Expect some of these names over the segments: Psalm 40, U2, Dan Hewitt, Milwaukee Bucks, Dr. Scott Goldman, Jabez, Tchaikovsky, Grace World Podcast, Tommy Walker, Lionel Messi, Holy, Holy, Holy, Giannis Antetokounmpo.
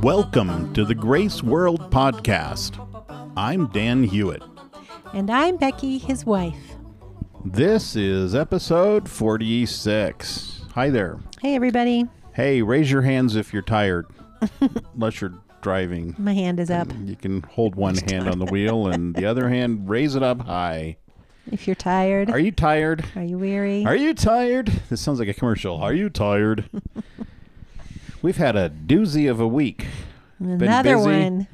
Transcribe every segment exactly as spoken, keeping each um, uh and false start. Welcome to the Grace World Podcast. I'm Dan Hewitt. And I'm Becky, his wife. This is episode forty-six. Hi there. Hey, everybody. Hey, raise your hands if you're tired. Unless you're driving. My hand is up. You can hold one hand on the wheel and the other hand, raise it up high. If you're tired. Are you tired? Are you weary? Are you tired? This sounds like a commercial. Are you tired? We've had a doozy of a week. Another one.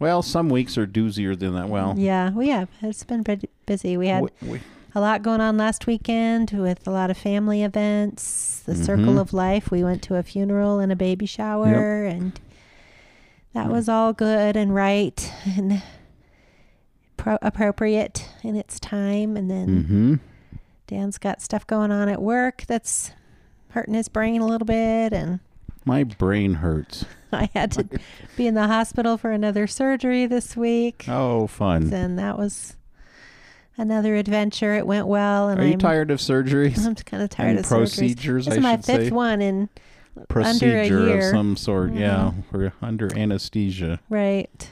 Well, some weeks are doozier than that. Well, yeah, we have. It's been pretty busy. We had we, we, a lot going on last weekend with a lot of family events, the mm-hmm. circle of life. We went to a funeral and a baby shower, yep. and that yep. was all good and right and pro- appropriate in its time. And then mm-hmm. Dan's got stuff going on at work that's hurting his brain a little bit, and my brain hurts. I had to be in the hospital for another surgery this week. Oh, fun. And that was another adventure. It went well. And Are you I'm, tired of surgeries? I'm kind of tired and of procedures, surgeries. This I is my fifth say. one in Procedure under a year. Of some sort, mm. yeah. We're under anesthesia. Right.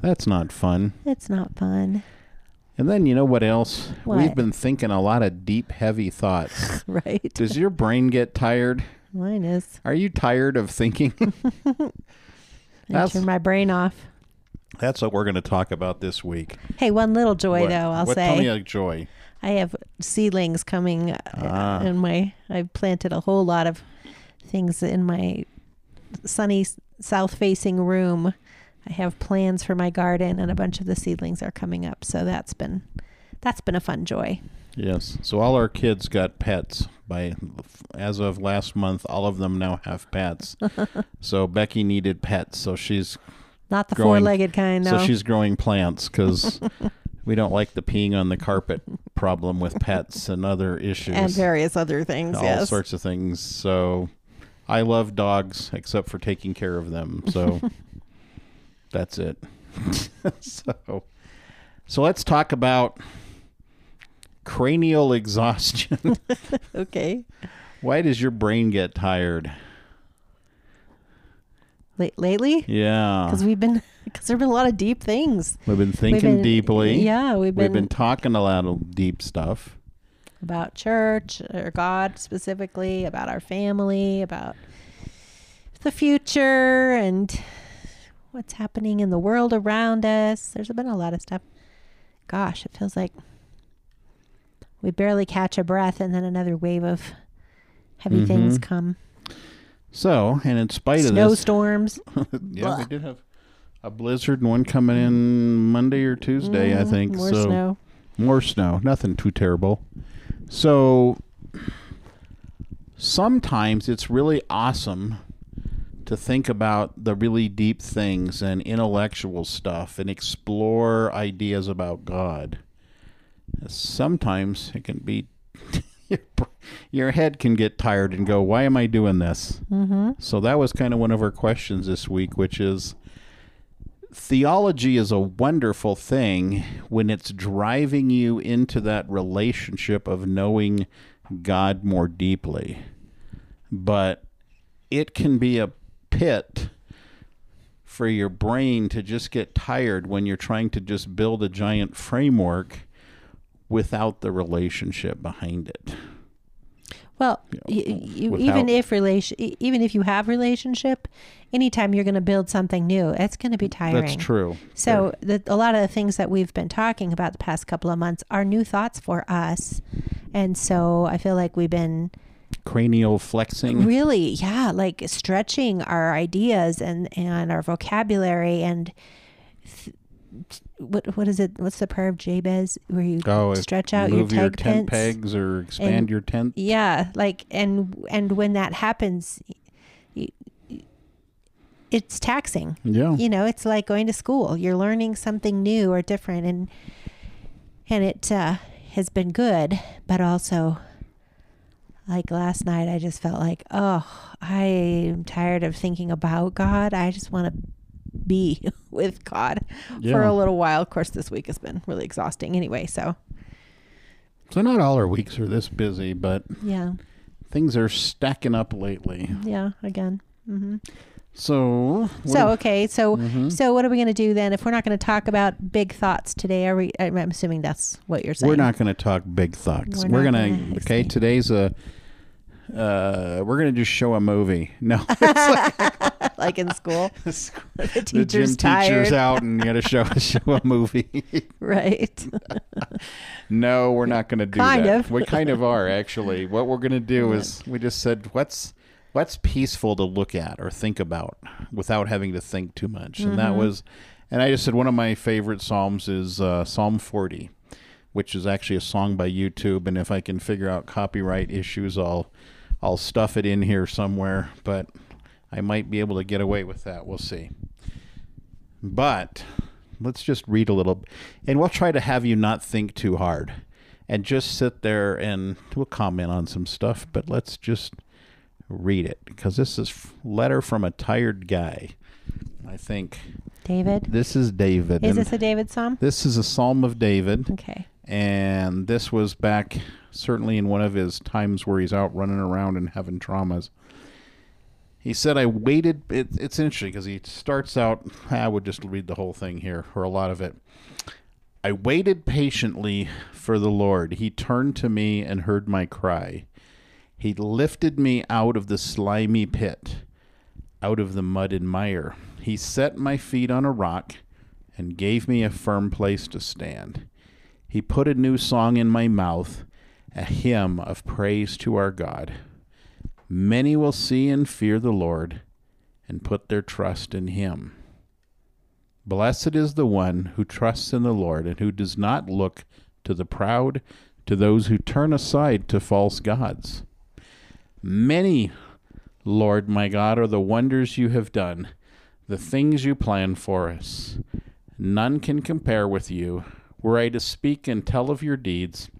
That's not fun. It's not fun. And then you know what else? What? We've been thinking a lot of deep, heavy thoughts. Right. Does your brain get tired? Mine is. Are you tired of thinking? I turn my brain off. That's what we're going to talk about this week. Hey, one little joy, what, though, I'll what, say. Tell me a joy. I have seedlings coming ah. in my... I've planted a whole lot of things in my sunny, south-facing room. I have plans for my garden, and a bunch of the seedlings are coming up. So that's been that's been a fun joy. Yes. So all our kids got pets. By as of last month, all of them now have pets. So Becky needed pets, so she's not the growing, four-legged kind. No. So she's growing plants because we don't like the peeing on the carpet problem with pets and other issues and various other things. All yes. sorts of things. So I love dogs, except for taking care of them. So that's it. so so let's talk about. Cranial exhaustion. Okay. Why does your brain get tired? L- lately? Yeah. Because we've been, because there've been a lot of deep things. We've been thinking we've been, deeply. Yeah, we've been. We've been talking a lot of deep stuff about church or God specifically, about our family, about the future, and what's happening in the world around us. There's been a lot of stuff. Gosh, it feels like. We barely catch a breath, and then another wave of heavy mm-hmm. things come. So, and in spite Snowstorms. of this... Snowstorms. yeah, Blah. we did have a blizzard and one coming in Monday or Tuesday, mm, I think. More so, snow. More snow. Nothing too terrible. So, sometimes it's really awesome to think about the really deep things and intellectual stuff and explore ideas about God. Sometimes it can be, your head can get tired and go, why am I doing this? Mm-hmm. So that was kind of one of our questions this week, which is, theology is a wonderful thing when it's driving you into that relationship of knowing God more deeply. But it can be a pit for your brain to just get tired when you're trying to just build a giant framework without the relationship behind it. Well, you know, you, without, even if relation, even if you have relationship, anytime you're going to build something new, it's going to be tiring. That's true. So yeah. the, a lot of the things that we've been talking about the past couple of months are new thoughts for us. And so I feel like we've been... Cranial flexing. Really, yeah, like stretching our ideas and, and our vocabulary and... Th- What what is it? What's the prayer of Jabez where you oh, stretch out move your, your tent pence pegs or expand and, your tent? Yeah, like and and when that happens, it's taxing. Yeah, you know, it's like going to school. You're learning something new or different, and and it uh, has been good, but also, like last night, I just felt like, oh, I'm tired of thinking about God. I just want to. Be with God yeah. for a little while. Of course, this week has been really exhausting anyway, so So not all our weeks are this busy, but yeah, things are stacking up lately. Yeah, again. Mm-hmm. So, so okay, so mm-hmm. so what are we going to do then? If we're not going to talk about big thoughts today, are we? I'm assuming that's what you're saying. We're not going to talk big thoughts. We're, we're going to okay. Today's a uh, we're going to just show a movie. No, it's like, like in school, the teacher's the gym tired. teacher's out, and you got to show show a movie. Right. No, we're not going to do kind that. Of. We kind of are actually. What we're going to do yeah. is we just said what's. What's peaceful to look at or think about without having to think too much? Mm-hmm. And that was, and I just said one of my favorite Psalms is uh, Psalm forty, which is actually a song by U two. And if I can figure out copyright issues, I'll, I'll stuff it in here somewhere. But I might be able to get away with that. We'll see. But let's just read a little. And we'll try to have you not think too hard. And just sit there and we'll comment on some stuff. But let's just... read it, because this is a letter from a tired guy. I think David. This is David. Is this a David psalm? This is a psalm of David. Okay. And this was back certainly in one of his times where he's out running around and having traumas. He said, "I waited." It, it's interesting because he starts out. I would just read the whole thing here, or a lot of it. I waited patiently for the Lord. He turned to me and heard my cry. He lifted me out of the slimy pit, out of the mud and mire. He set my feet on a rock and gave me a firm place to stand. He put a new song in my mouth, a hymn of praise to our God. Many will see and fear the Lord and put their trust in him. Blessed is the one who trusts in the Lord and who does not look to the proud, to those who turn aside to false gods. Many, Lord my God, are the wonders you have done, the things you plan for us. None can compare with you. Were I to speak and tell of your deeds,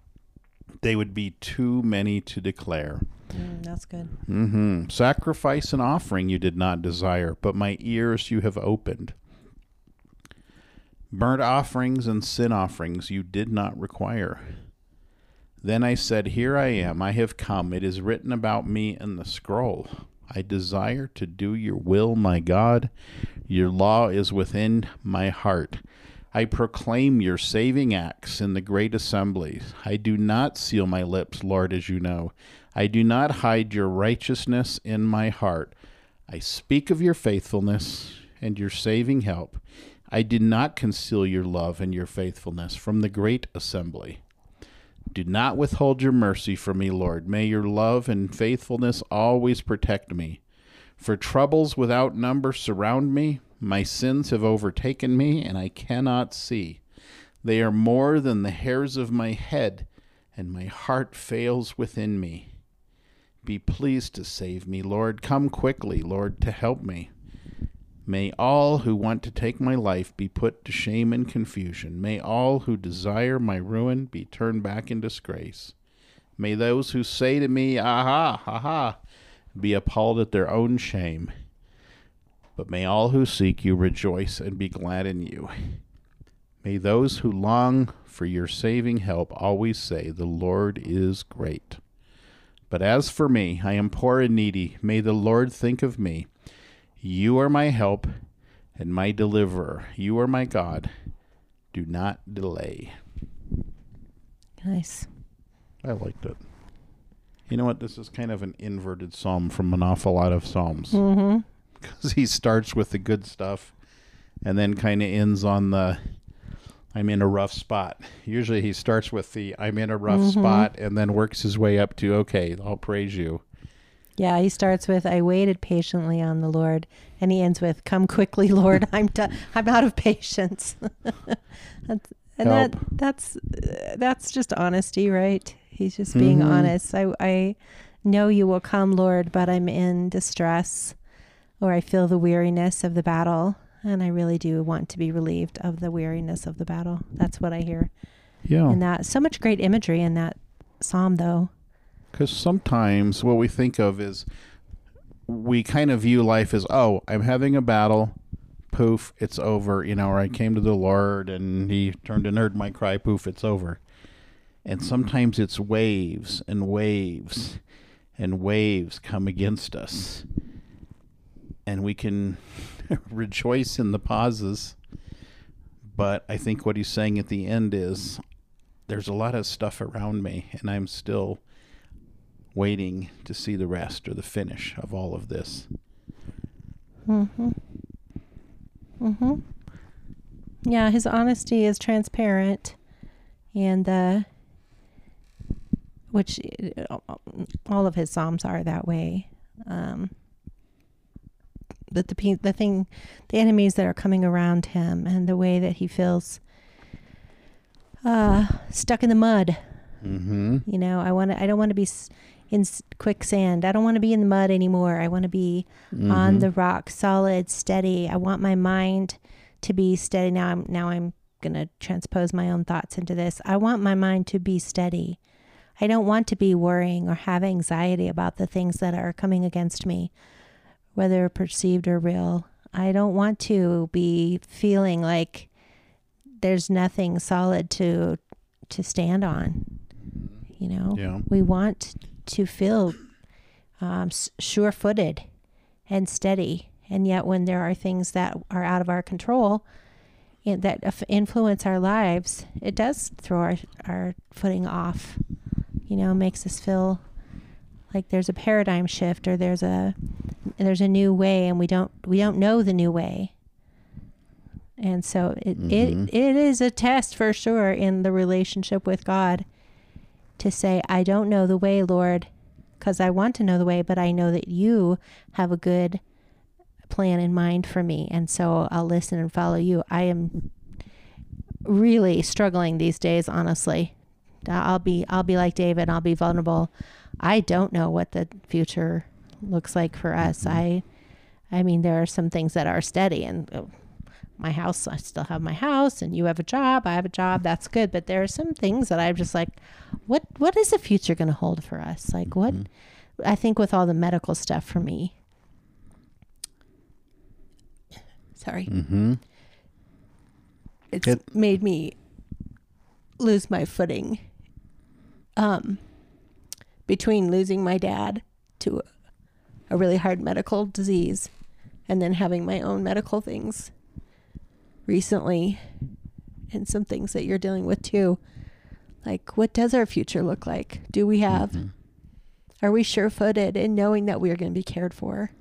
they would be too many to declare. Mm, that's good. Mm-hmm. Sacrifice and offering you did not desire, but my ears you have opened. Burnt offerings and sin offerings you did not require. Then I said, here I am, I have come. It is written about me in the scroll. I desire to do your will, my God. Your law is within my heart. I proclaim your saving acts in the great assemblies. I do not seal my lips, Lord, as you know. I do not hide your righteousness in my heart. I speak of your faithfulness and your saving help. I did not conceal your love and your faithfulness from the great assembly. Do not withhold your mercy from me, Lord. May your love and faithfulness always protect me. For troubles without number surround me. My sins have overtaken me, and I cannot see. They are more than the hairs of my head, and my heart fails within me. Be pleased to save me, Lord. Come quickly, Lord, to help me. May all who want to take my life be put to shame and confusion. May all who desire my ruin be turned back in disgrace. May those who say to me, aha, aha, be appalled at their own shame. But may all who seek you rejoice and be glad in you. May those who long for your saving help always say, the Lord is great. But as for me, I am poor and needy. May the Lord think of me. You are my help and my deliverer. You are my God. Do not delay. Nice. I liked it. You know what? This is kind of an inverted psalm from an awful lot of psalms. Mm-hmm. Because he starts with the good stuff and then kind of ends on the, I'm in a rough spot. Usually he starts with the, I'm in a rough mm-hmm. spot, and then works his way up to, okay, I'll praise you. Yeah, he starts with, I waited patiently on the Lord, and he ends with, come quickly, Lord, I'm t- I'm out of patience. that's, and Help. that that's uh, that's just honesty, right? He's just being mm-hmm. honest. I, I know you will come, Lord, but I'm in distress, or I feel the weariness of the battle, and I really do want to be relieved of the weariness of the battle. That's what I hear. Yeah. And that, so much great imagery in that psalm, though. Because sometimes what we think of is, we kind of view life as, oh, I'm having a battle, poof, it's over, you know, or I came to the Lord and he turned and heard my cry, poof, it's over. And sometimes it's waves and waves and waves come against us. And we can rejoice in the pauses. But I think what he's saying at the end is, there's a lot of stuff around me, and I'm still waiting to see the rest or the finish of all of this. Mm-hmm. Mm-hmm. Yeah, his honesty is transparent, and uh, which all of his psalms are that way. Um, but the the thing, the enemies that are coming around him, and the way that he feels uh, stuck in the mud. Mm-hmm. You know, I want to. I don't want to be in quicksand. I don't want to be in the mud anymore. I want to be mm-hmm. on the rock, solid, steady. I want my mind to be steady. Now I'm now I'm gonna transpose my own thoughts into this. I want my mind to be steady. I don't want to be worrying or have anxiety about the things that are coming against me, whether perceived or real. I don't want to be feeling like there's nothing solid to to stand on. You know, yeah. We want to feel um, sure-footed and steady. And yet when there are things that are out of our control and that influence our lives, it does throw our, our footing off, you know, makes us feel like there's a paradigm shift or there's a, there's a new way, and we don't, we don't know the new way. And so it, mm-hmm. it, it is a test for sure in the relationship with God to say, I don't know the way, Lord, because I want to know the way, but I know that you have a good plan in mind for me, and so I'll listen and follow you. I am really struggling these days, honestly. I'll be I'll be like David. I'll be vulnerable. I don't know what the future looks like for us. I I mean, there are some things that are steady, and oh, my house, I still have my house, and you have a job, I have a job, that's good. But there are some things that I'm just like, what what is the future going to hold for us? Like what? Mm-hmm. I think with all the medical stuff for me, Sorry. Mm-hmm. It's it, made me lose my footing. Um, between losing my dad to a, a really hard medical disease and then having my own medical things recently and some things that you're dealing with too. Like, what does our future look like? Do we have, mm-hmm. are we sure-footed in knowing that we are going to be cared for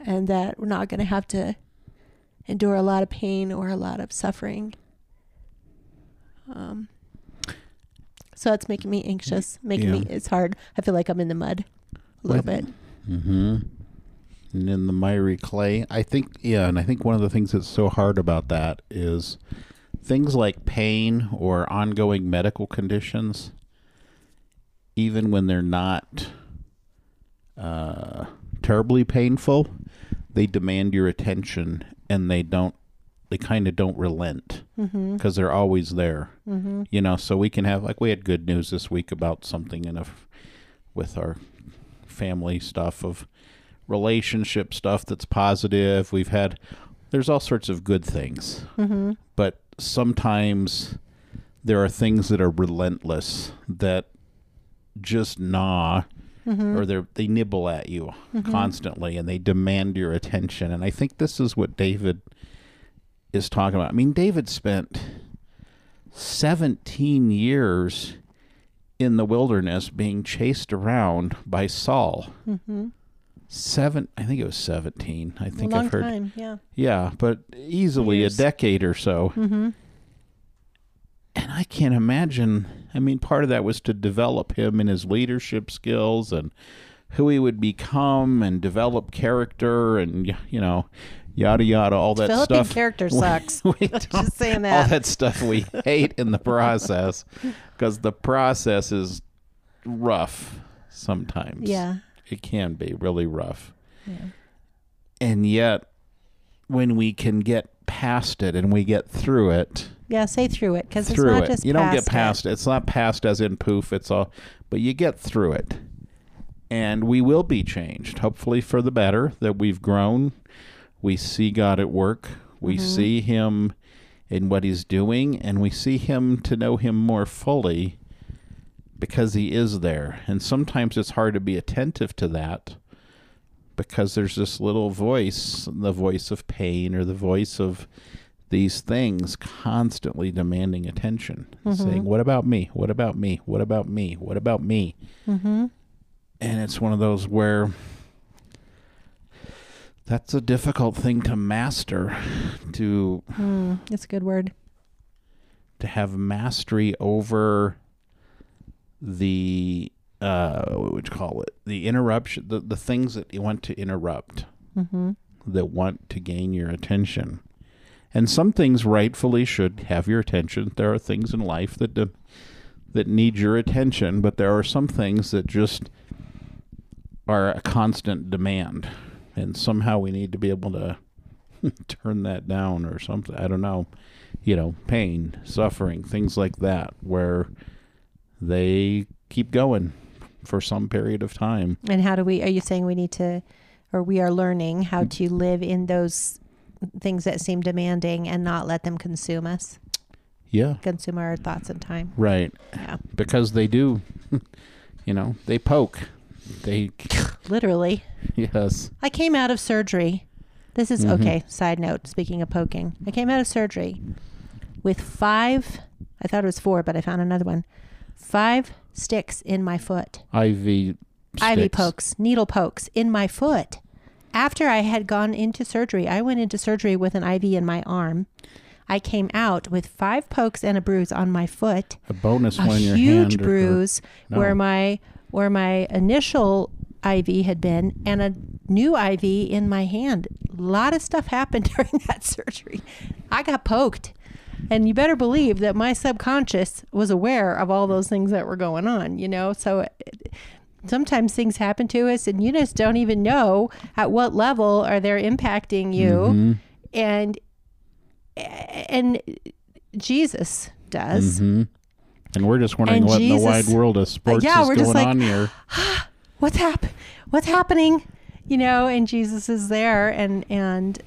and that we're not going to have to endure a lot of pain or a lot of suffering. Um, so it's making me anxious, making yeah. me, it's hard. I feel like I'm in the mud a little well, bit. Mm-hmm. And in the miry clay. I think, yeah, and I think one of the things that's so hard about that is things like pain or ongoing medical conditions, even when they're not uh, terribly painful, they demand your attention, and they don't, they kind of don't relent because mm-hmm. they're always there, mm-hmm. you know, so we can have, like we had good news this week about something in a, with our family stuff of relationship stuff that's positive. We've had, there's all sorts of good things, mm-hmm. but sometimes there are things that are relentless that just gnaw. Mm-hmm. Or they they nibble at you mm-hmm. constantly, and they demand your attention. And I think this is what David is talking about. I mean, David spent seventeen years in the wilderness being chased around by Saul. Mm-hmm. Seven, I think it was seventeen. I think I've heard. Long time, yeah. Yeah, but easily years. A decade or so. Mm-hmm. And I can't imagine, I mean, part of that was to develop him in his leadership skills and who he would become and develop character and, you know, yada, yada, all that Developing stuff. Developing character sucks. We, we just saying that. All that stuff we hate in the process because the process is rough sometimes. Yeah. It can be really rough. Yeah. And yet, when we can get past it and we get through it. Yeah, say through it, because it's not just past it. You don't get past it. It's not past as in poof, it's all, but you get through it. And we will be changed, hopefully for the better, that we've grown. We see God at work. We mm-hmm. see him in what he's doing, and we see him to know him more fully because he is there. And sometimes it's hard to be attentive to that because there's this little voice, the voice of pain or the voice of these things constantly demanding attention, mm-hmm. saying, what about me? What about me? What about me? What about me? Mm-hmm. And it's one of those where that's a difficult thing to master, to... Mm, that's a good word. To have mastery over the, uh, what would you call it? The interruption, the, the things that you want to interrupt, mm-hmm. that want to gain your attention. And some things rightfully should have your attention. There are things in life that do, that need your attention, but there are some things that just are a constant demand. And somehow we need to be able to turn that down or something. I don't know, you know, pain, suffering, things like that, where they keep going for some period of time. And how do we, are you saying we need to, or we are learning how to live in those things that seem demanding and not let them consume us? Yeah. Consume our thoughts and time. Right. Yeah. Because they do, you know, they poke. They literally. Yes. I came out of surgery. This is mm-hmm. okay. Side note. Speaking of poking, I came out of surgery with five. I thought it was four, but I found another one. Five sticks in my foot. I V sticks. I V pokes, needle pokes in my foot. After I had gone into surgery, I went into surgery with an I V in my arm. I came out with five pokes and a bruise on my foot. A bonus one in your hand. A huge bruise or, no. where my. where my initial I V had been, and a new I V in my hand. A lot of stuff happened during that surgery. I got poked. And you better believe that my subconscious was aware of all those things that were going on, you know? So it, sometimes things happen to us and you just don't even know at what level are they impacting you. Mm-hmm. And, and Jesus does. Mm-hmm. And we're just wondering and what Jesus, in the wide world of sports uh, yeah, is we're going just like, on here. Ah, what's hap- What's happening? You know, and Jesus is there and, and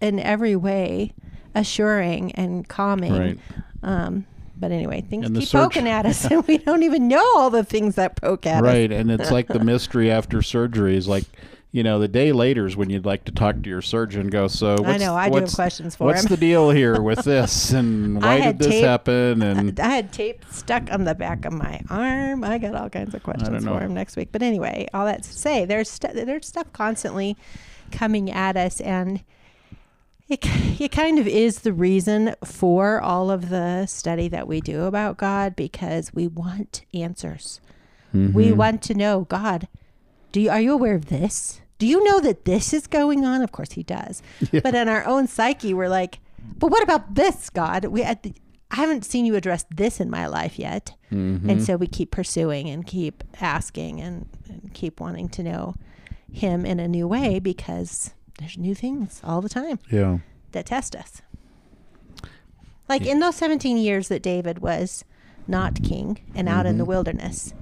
in every way assuring and calming. Right. Um, but anyway, things and keep search- poking at us and we don't even know all the things that poke at right, us. Right. And it's like the mystery after surgery is like, you know, the day later is when you'd like to talk to your surgeon and go, so what's, I know, I do have questions for what's him. What's the deal here with this? And why did this tape, happen? And I had tape stuck on the back of my arm. I got all kinds of questions for him next week. But anyway, all that to say, there's, st- there's stuff constantly coming at us. And it, it kind of is the reason for all of the study that we do about God, because we want answers. Mm-hmm. We want to know, God, do you, are you aware of this? Do you know that this is going on? Of course he does. Yeah. But in our own psyche, we're like, but what about this, God? We, I, I haven't seen you address this in my life yet. Mm-hmm. And so we keep pursuing and keep asking and, and keep wanting to know him in a new way, because there's new things all the time yeah. that test us. Like yeah. in those seventeen years that David was not king and out mm-hmm. in the wilderness,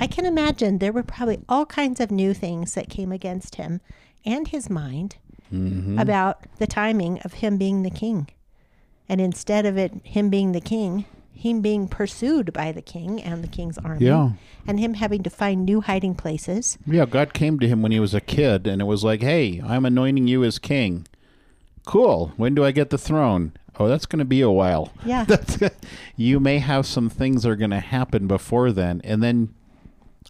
I can imagine there were probably all kinds of new things that came against him and his mind mm-hmm. about the timing of him being the king. And instead of it, him being the king, him being pursued by the king and the king's army yeah. and him having to find new hiding places. Yeah, God came to him when he was a kid and it was like, hey, I'm anointing you as king. Cool. When do I get the throne? Oh, that's going to be a while. Yeah. You may have some things that are going to happen before then. And then...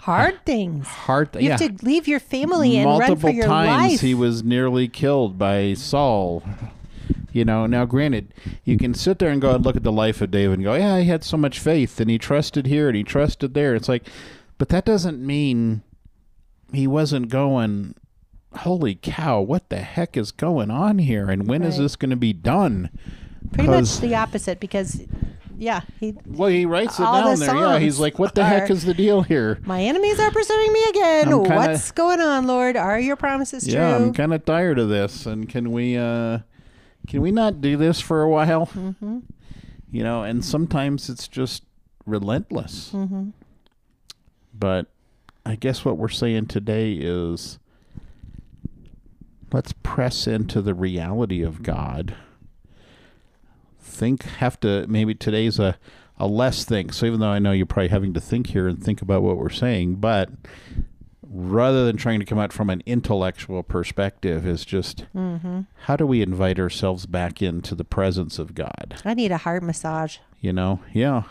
Hard things. Hard th- You have yeah. to leave your family and Multiple run for your life. Multiple times he was nearly killed by Saul. You know, now granted, you can sit there and go and look at the life of David and go, yeah, he had so much faith and he trusted here and he trusted there. It's like, but that doesn't mean he wasn't going, holy cow, what the heck is going on here? And when right. is this going to be done? Pretty much the opposite, because... Yeah. He, well, he writes it down there. Yeah, he's like, what the are, heck is the deal here? My enemies are pursuing me again. Kinda, What's going on, Lord? Are your promises yeah, true? Yeah, I'm kind of tired of this. And can we uh, can we not do this for a while? Mm-hmm. You know, and sometimes it's just relentless. Mm-hmm. But I guess what we're saying today is let's press into the reality of God. think have to, maybe today's a, a less think. So even though I know you're probably having to think here and think about what we're saying, but rather than trying to come out from an intellectual perspective is just, mm-hmm. how do we invite ourselves back into the presence of God? I need a heart massage. You know? Yeah.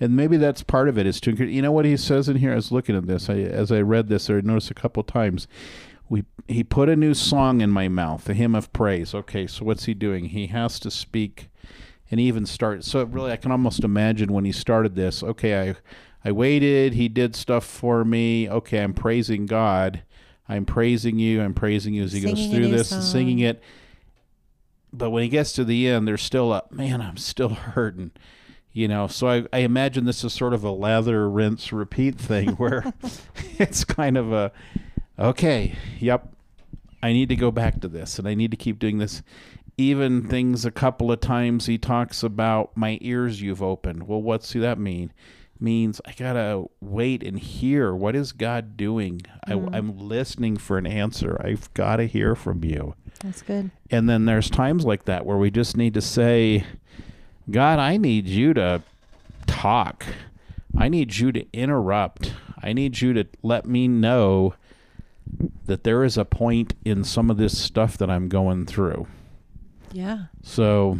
And maybe that's part of it is to, you know what he says in here? I was looking at this. I, as I read this, I noticed a couple times. We, he put a new song in my mouth, a hymn of praise. Okay, so what's he doing? He has to speak and even start. So really, I can almost imagine when he started this, okay, I, I waited, he did stuff for me. Okay, I'm praising God. I'm praising you. I'm praising you as he goes through this and singing it. But when he gets to the end, there's still a, man, I'm still hurting. You know, so I, I imagine this is sort of a lather, rinse, repeat thing where it's kind of a, okay, yep, I need to go back to this and I need to keep doing this. Even things a couple of times he talks about my ears you've opened. Well, what's that mean? Means I got to wait and hear. What is God doing? Mm. I, I'm listening for an answer. I've got to hear from you. That's good. And then there's times like that where we just need to say, God, I need you to talk. I need you to interrupt. I need you to let me know that there is a point in some of this stuff that I'm going through. Yeah. So,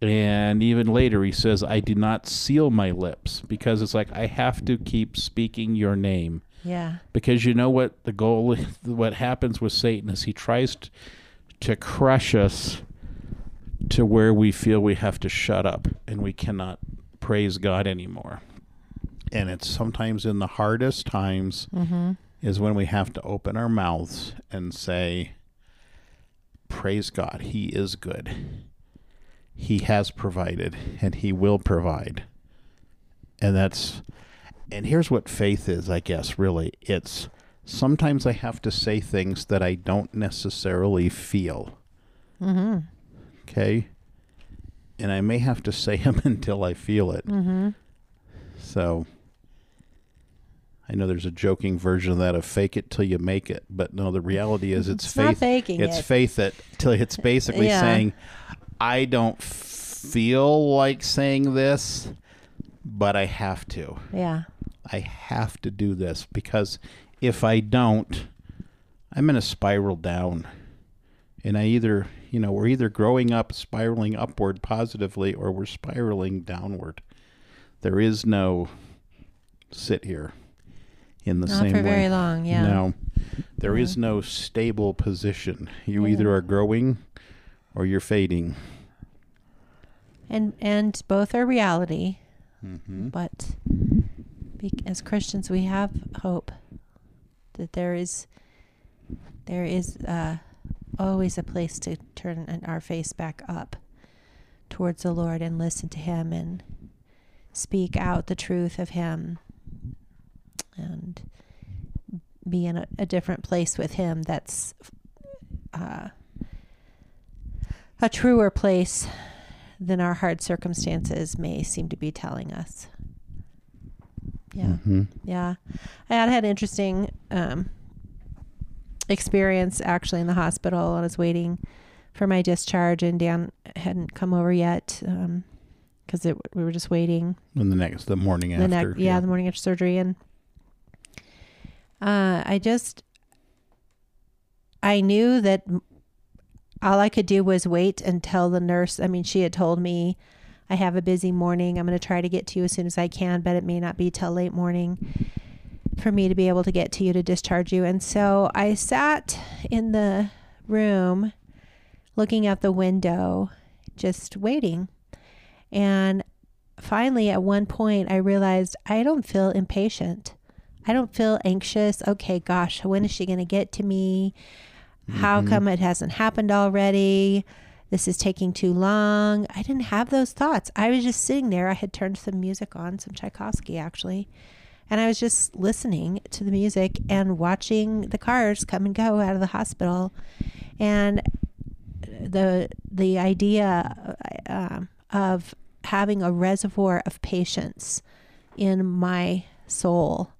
and even later he says, I do not seal my lips, because it's like I have to keep speaking your name. Yeah. Because you know what the goal, what happens with Satan is he tries t- to crush us to where we feel we have to shut up and we cannot praise God anymore. And it's sometimes in the hardest times mm-hmm. is when we have to open our mouths and say, praise God, he is good. He has provided and he will provide. And that's, and here's what faith is, I guess, really. It's sometimes I have to say things that I don't necessarily feel. Mm-hmm. Okay, and I may have to say them until I feel it. Mm-hmm. So I know there's a joking version of that of fake it till you make it, but no, the reality is it's, it's faith. Not faking it's it. faith that till it's basically yeah. saying, I don't feel like saying this, but I have to. Yeah, I have to do this because if I don't, I'm in a spiral down, and I either. You know, we're either growing up, spiraling upward positively, or we're spiraling downward. There is no sit here in the Not same way. Not for very long, yeah. No, there mm-hmm. is no stable position. You yeah. either are growing or you're fading. And and both are reality. Mm-hmm. But as Christians, we have hope that there is, there is... Uh, always a place to turn our face back up towards the Lord and listen to him and speak out the truth of him and be in a, a different place with him. That's uh, a truer place than our hard circumstances may seem to be telling us. Yeah. Mm-hmm. Yeah. I had an interesting, um, experience actually in the hospital. I was waiting for my discharge and Dan hadn't come over yet um because it we were just waiting and the next the morning the after ne- yeah, yeah the morning after surgery. And uh I just I knew that all I could do was wait until the nurse, I mean she had told me, I have a busy morning, I'm going to try to get to you as soon as I can, but it may not be till late morning for me to be able to get to you to discharge you. And so I sat in the room looking out the window, just waiting. And finally, at one point, I realized I don't feel impatient. I don't feel anxious. Okay, gosh, when is she going to get to me? Mm-hmm. How come it hasn't happened already? This is taking too long. I didn't have those thoughts. I was just sitting there. I had turned some music on, some Tchaikovsky actually. And I was just listening to the music and watching the cars come and go out of the hospital. And the the idea uh, of having a reservoir of patience in my soul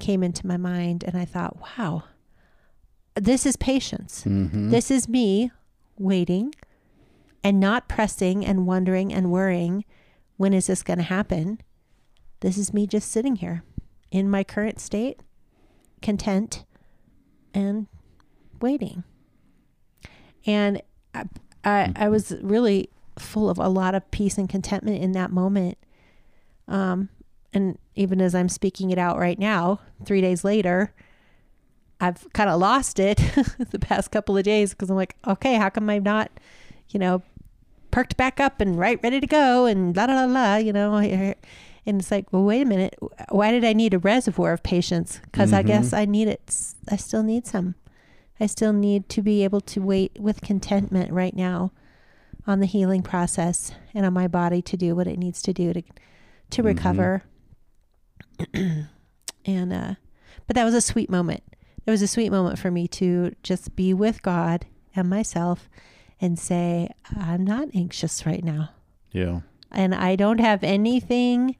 came into my mind. And I thought, wow, this is patience. Mm-hmm. This is me waiting and not pressing and wondering and worrying, when is this going to happen? This is me just sitting here in my current state, content and waiting. And I, I, I was really full of a lot of peace and contentment in that moment. Um, and even as I'm speaking it out right now, three days later, I've kind of lost it the past couple of days, because I'm like, okay, how come I'm not, you know, perked back up and right, ready to go and la la la la, you know? And it's like, well, wait a minute. Why did I need a reservoir of patience? Because mm-hmm. I guess I need it. I still need some. I still need to be able to wait with contentment right now on the healing process and on my body to do what it needs to do to to mm-hmm. recover. And uh, but that was a sweet moment. It was a sweet moment for me to just be with God and myself and say, I'm not anxious right now. Yeah. And I don't have anything.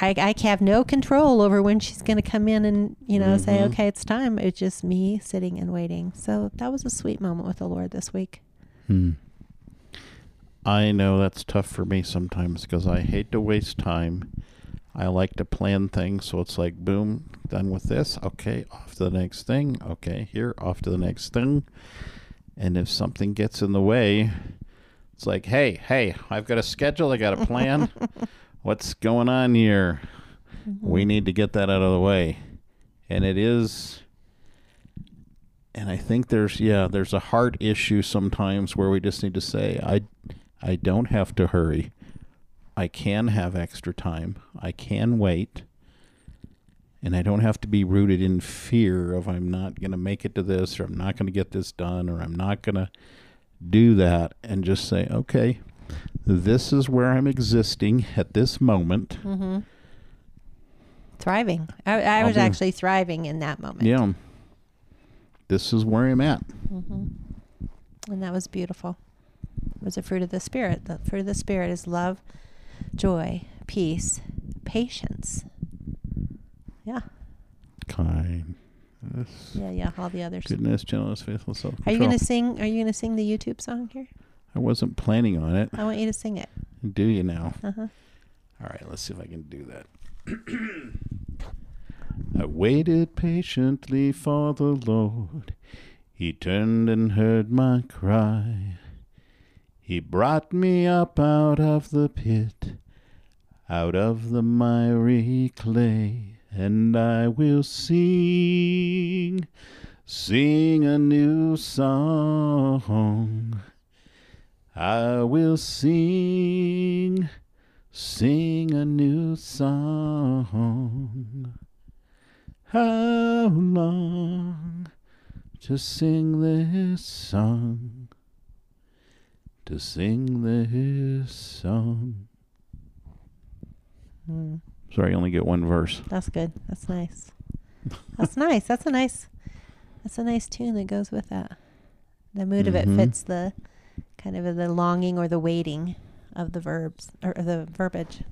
I, I have no control over when she's going to come in and, you know, mm-hmm. say, okay, it's time. It's just me sitting and waiting. So that was a sweet moment with the Lord this week. Hmm. I know that's tough for me sometimes because I hate to waste time. I like to plan things, so it's like, boom, done with this. Okay, off to the next thing. Okay, here, off to the next thing. And if something gets in the way, it's like, hey, hey, I've got a schedule. I got a plan. What's going on here? Mm-hmm. We need to get that out of the way. And it is, and I think there's, yeah, there's a heart issue sometimes where we just need to say, I, I don't have to hurry. I can have extra time. I can wait. And I don't have to be rooted in fear of I'm not going to make it to this, or I'm not going to get this done, or I'm not going to do that. And just say, okay, this is where I'm existing at this moment. Mm-hmm. Thriving. I, I was be, actually thriving in that moment. Yeah. This is where I'm at. Mm-hmm. And that was beautiful. It was a fruit of the Spirit. The fruit of the Spirit is love, joy, peace, patience. Yeah. Kindness. Yeah, yeah. All the others. Goodness, gentleness, faithfulness, self-control. Are you gonna sing? Are you gonna sing the YouTube song here? I wasn't planning on it. I want you to sing it. Do you now? Uh huh. All right. Let's see if I can do that. I waited patiently for the Lord. He turned and heard my cry. He brought me up out of the pit, out of the miry clay, and I will sing, sing a new song. I will sing, sing a new song. How long to sing this song? To sing this song. Mm. Sorry, you only get one verse. That's good. That's nice. That's nice. That's a nice. That's a nice tune that goes with that. The mood mm-hmm. of it fits the kind of the longing or the waiting of the verbs or the verbiage.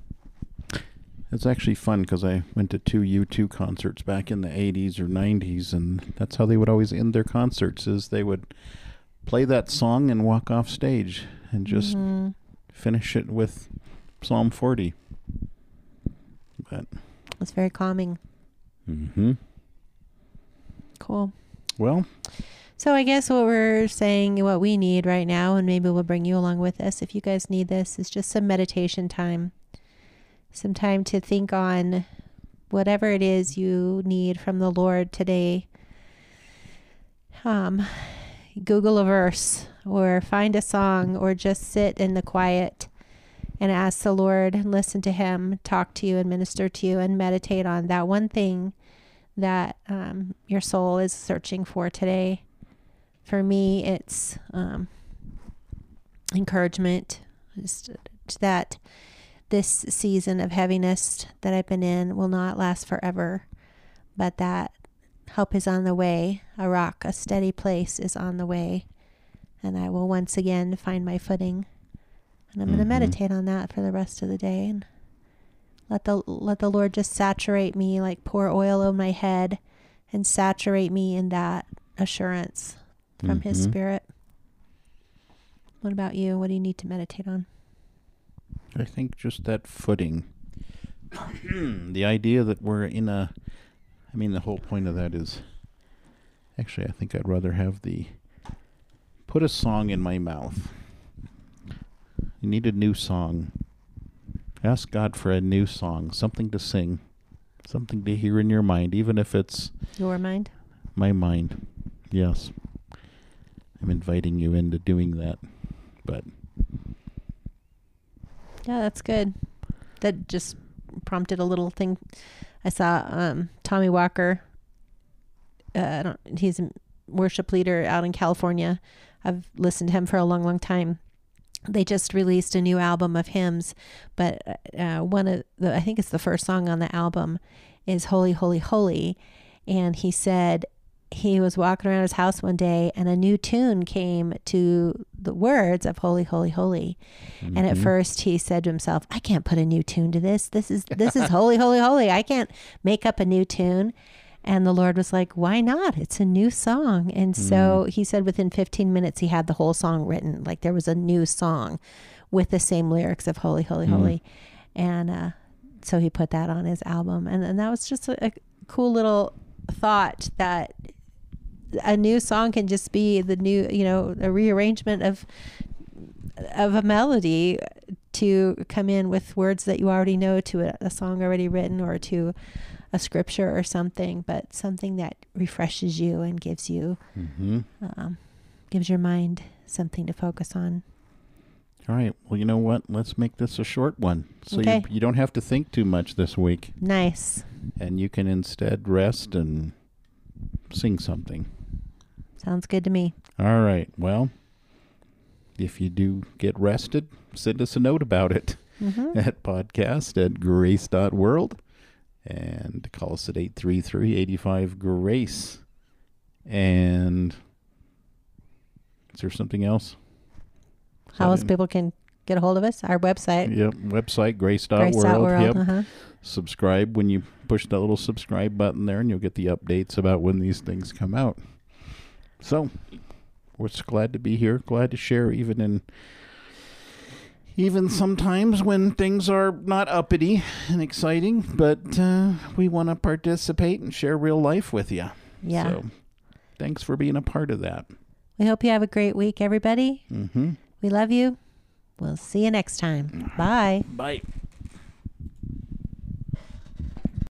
It's actually fun because I went to two U two concerts back in the eighties or nineties, and that's how they would always end their concerts. Is they would play that song and walk off stage and just mm-hmm. finish it with Psalm forty. But it's very calming. Mm-hmm. Cool. Well, so I guess what we're saying, what we need right now, and maybe we'll bring you along with us if you guys need this, is just some meditation time. Some time to think on whatever it is you need from the Lord today. Um... Google a verse or find a song or just sit in the quiet and ask the Lord and listen to him talk to you and minister to you and meditate on that one thing that um, your soul is searching for today. For me, it's um, encouragement, just that this season of heaviness that I've been in will not last forever, but that help is on the way. A rock, a steady place is on the way. And I will once again find my footing. And I'm mm-hmm. going to meditate on that for the rest of the day. And let the, let the Lord just saturate me, like pour oil on my head and saturate me in that assurance from mm-hmm. his Spirit. What about you? What do you need to meditate on? I think just that footing. The idea that we're in a, I mean, the whole point of that is, actually, I think I'd rather have the, put a song in my mouth. You need a new song. Ask God for a new song, something to sing, something to hear in your mind, even if it's... Your mind? My mind, yes. I'm inviting you into doing that, but... Yeah, that's good. That just prompted a little thing. I saw um, Tommy Walker. Uh, I don't, he's a worship leader out in California. I've listened to him for a long, long time. They just released a new album of hymns, but uh, one of the, I think it's the first song on the album, is Holy, Holy, Holy. And he said he was walking around his house one day and a new tune came to the words of Holy, Holy, Holy. Mm-hmm. And at first he said to himself, I can't put a new tune to this. This is, this is Holy, Holy, Holy. I can't make up a new tune. And the Lord was like, why not? It's a new song. And mm. so he said within fifteen minutes, he had the whole song written. Like there was a new song with the same lyrics of Holy, Holy, mm. Holy. And uh, so he put that on his album. And, and that was just a, a cool little thought that a new song can just be the new, you know, a rearrangement of of a melody to come in with words that you already know to a, a song already written or to a scripture or something, but something that refreshes you and gives you, mm-hmm. um, gives your mind something to focus on. All right. Well, you know what? Let's make this a short one. So okay. you, you don't have to think too much this week. Nice. And you can instead rest and sing something. Sounds good to me. All right. Well, if you do get rested, send us a note about it mm-hmm. at podcast at grace dot world. And call us at eight three three, eight five, GRACE. And is there something else? Is How else in? people can get a hold of us? Our website. Yep, website, grace dot world. grace dot world. Yep. Uh-huh. Subscribe when you push that little subscribe button there, and you'll get the updates about when these things come out. So we're just glad to be here, glad to share even in... Even sometimes when things are not uppity and exciting, but uh, we want to participate and share real life with you. Yeah. So thanks for being a part of that. We hope you have a great week, everybody. Mm-hmm. We love you. We'll see you next time. Bye. Bye.